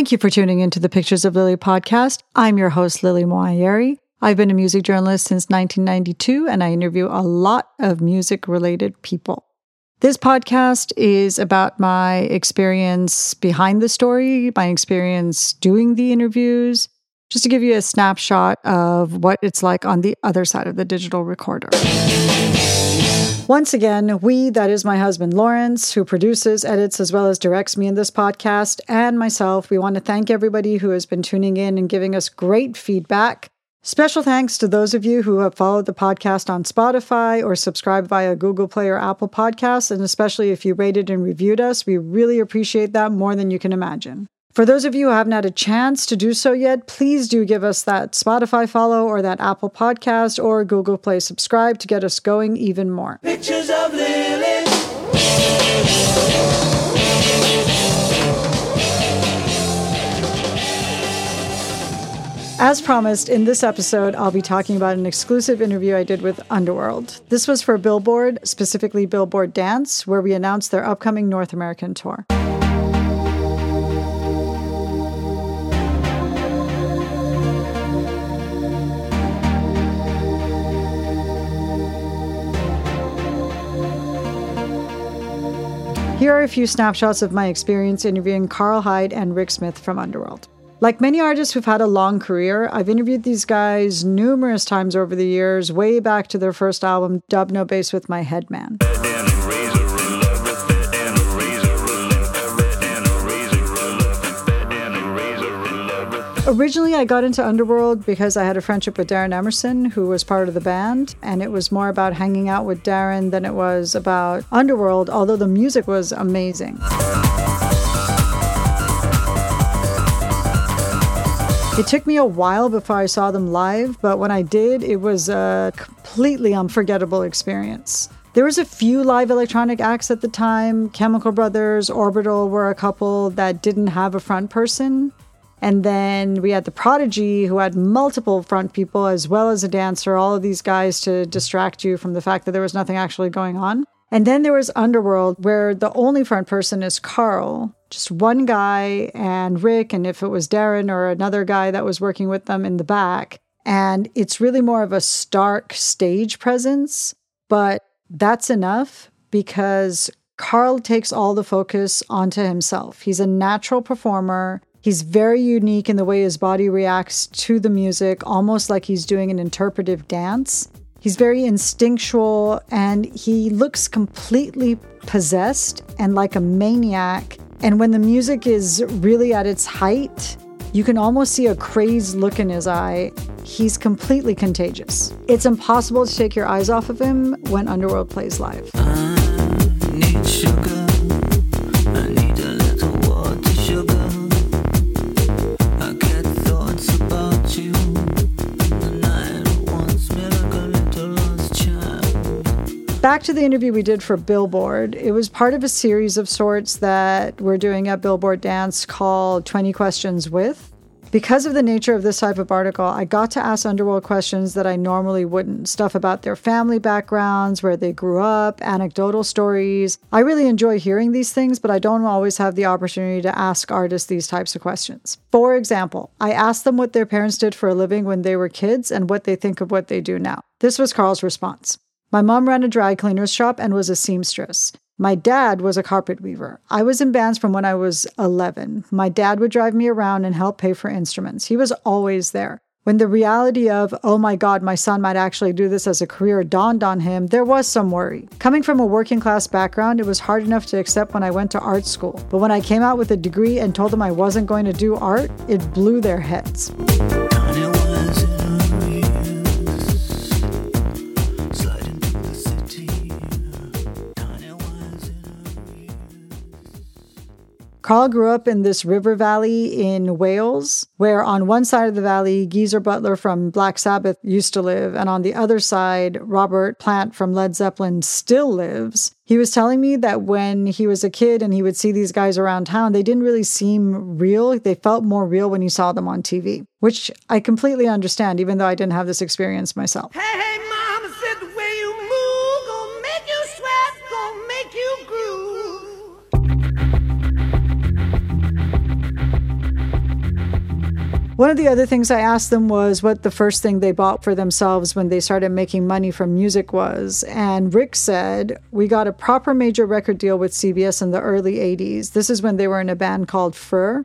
Thank you for tuning into the Pictures of Lily podcast. I'm your host, Lily Moaieri. I've been a music journalist since 1992, and I interview a lot of music-related people. This podcast is about my experience behind the story, my experience doing the interviews, just to give you a snapshot of what it's like on the other side of the digital recorder. Once again, we, that is my husband, Lawrence, who produces, edits, as well as directs me in this podcast, and myself, we want to thank everybody who has been tuning in and giving us great feedback. Special thanks to those of you who have followed the podcast on Spotify or subscribed via Google Play or Apple Podcasts, and especially if you rated and reviewed us. We really appreciate that more than you can imagine. For those of you who haven't had a chance to do so yet, please do give us that Spotify follow or that Apple Podcast or Google Play subscribe to get us going even more. Pictures of Lily. As promised, in this episode, I'll be talking about an exclusive interview I did with Underworld. This was for Billboard, specifically Billboard Dance, where we announced their upcoming North American tour. Here are a few snapshots of my experience interviewing Karl Hyde and Rick Smith from Underworld. Like many artists who've had a long career, I've interviewed these guys numerous times over the years, way back to their first album, Dub No Bass With My Head Man. Originally, I got into Underworld because I had a friendship with Darren Emerson, who was part of the band, and it was more about hanging out with Darren than it was about Underworld, although the music was amazing. It took me a while before I saw them live, but when I did, it was a completely unforgettable experience. There was a few live electronic acts at the time. Chemical Brothers, Orbital were a couple that didn't have a front person. And then we had The Prodigy, who had multiple front people as well as a dancer, all of these guys to distract you from the fact that there was nothing actually going on. And then there was Underworld, where the only front person is Karl, just one guy, and Rick, and if it was Darren or another guy that was working with them in the back. And it's really more of a stark stage presence, but that's enough because Karl takes all the focus onto himself. He's a natural performer. He's very unique in the way his body reacts to the music, almost like he's doing an interpretive dance. He's very instinctual, and he looks completely possessed and like a maniac. And when the music is really at its height, you can almost see a crazed look in his eye. He's completely contagious. It's impossible to take your eyes off of him when Underworld plays live. Back to the interview we did for Billboard. It was part of a series of sorts that we're doing at Billboard Dance called 20 Questions With. Because of the nature of this type of article, I got to ask Underworld questions that I normally wouldn't. Stuff about their family backgrounds, where they grew up, anecdotal stories. I really enjoy hearing these things, but I don't always have the opportunity to ask artists these types of questions. For example, I asked them what their parents did for a living when they were kids and what they think of what they do now. This was Karl's response. My mom ran a dry cleaner's shop and was a seamstress. My dad was a carpet weaver. I was in bands from when I was 11. My dad would drive me around and help pay for instruments. He was always there. When the reality of, oh my God, my son might actually do this as a career dawned on him, there was some worry. Coming from a working class background, it was hard enough to accept when I went to art school. But when I came out with a degree and told them I wasn't going to do art, it blew their heads. Karl grew up in this river valley in Wales, where on one side of the valley, Geezer Butler from Black Sabbath used to live, and on the other side, Robert Plant from Led Zeppelin still lives. He was telling me that when he was a kid and he would see these guys around town, they didn't really seem real. They felt more real when you saw them on TV, which I completely understand, even though I didn't have this experience myself. Hey, hey, mama, said the way you move, gonna make you sweat, gonna make you groove. One of the other things I asked them was what the first thing they bought for themselves when they started making money from music was. And Rick said, we got a proper major record deal with CBS in the early 80s. This is when they were in a band called Fur.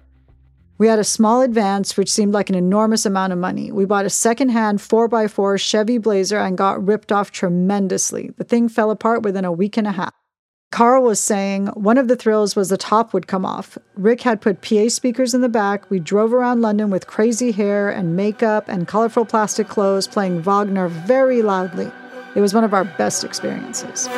We had a small advance, which seemed like an enormous amount of money. We bought a secondhand 4x4 Chevy Blazer and got ripped off tremendously. The thing fell apart within a week and a half. Karl was saying, one of the thrills was the top would come off. Rick had put PA speakers in the back. We drove around London with crazy hair and makeup and colorful plastic clothes, playing Wagner very loudly. It was one of our best experiences.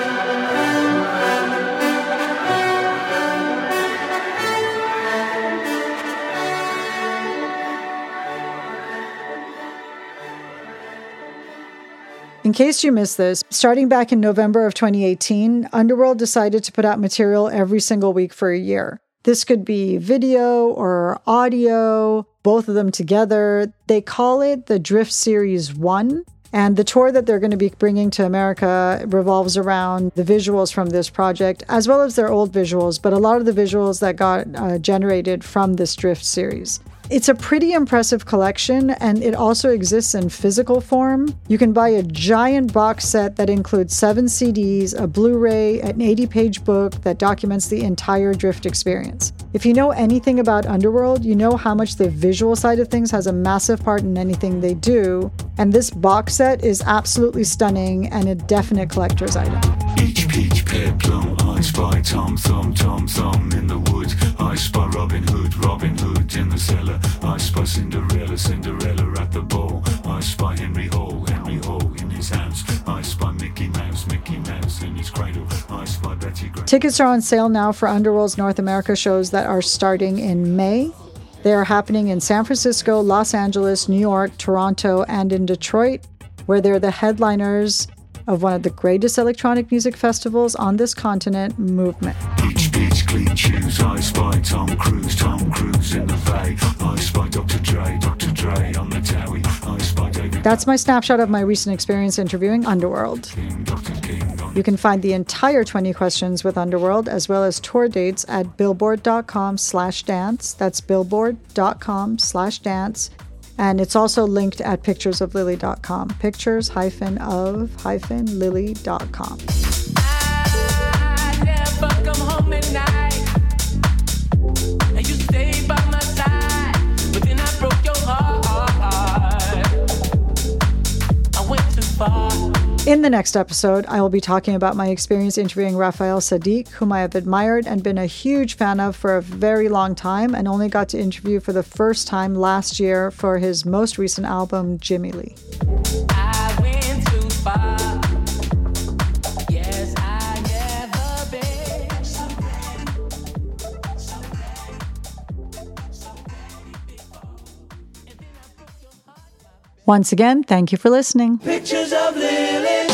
In case you missed this, starting back in November of 2018, Underworld decided to put out material every single week for a year. This could be video or audio, both of them together. They call it the Drift Series 1, and the tour that they're going to be bringing to America revolves around the visuals from this project, as well as their old visuals, but a lot of the visuals that got generated from this Drift series. It's a pretty impressive collection, and it also exists in physical form. You can buy a giant box set that includes 7 CDs, a Blu-ray, an 80-page book that documents the entire Drift experience. If you know anything about Underworld, you know how much the visual side of things has a massive part in anything they do, and this box set is absolutely stunning and a definite collector's item. Each peach, pear, plum, I spy Tom Thumb in the wood. I spy Robin Hood in the cellar. I spy Cinderella at the ball. I spy Henry Hole in his house. I spy Mickey Mouse in his cradle. I spy Betty Grant. Tickets are on sale now for Underworld's North America shows that are starting in May. They are happening in San Francisco, Los Angeles, New York, Toronto, and in Detroit, where they're the headliners of one of the greatest electronic music festivals on this continent, Movement. Peach, clean shoes, I spy Tom Cruise in the bay. I spy Dr. Dre on the towie. I spy David. That's my snapshot of my recent experience interviewing Underworld. You can find the entire 20 questions with Underworld, as well as tour dates at billboard.com/dance. That's billboard.com/dance. And it's also linked at picturesoflily.com, pictures-of-lily.com. I never come home at night, and you stay by my side, but then I broke your heart, I went too far. In the next episode, I will be talking about my experience interviewing Raphael Sadiq, whom I have admired and been a huge fan of for a very long time, and only got to interview for the first time last year for his most recent album, Jimmy Lee. I went too far. Yes, I never been. So many people. Once again, thank you for listening. Pictures of Lily.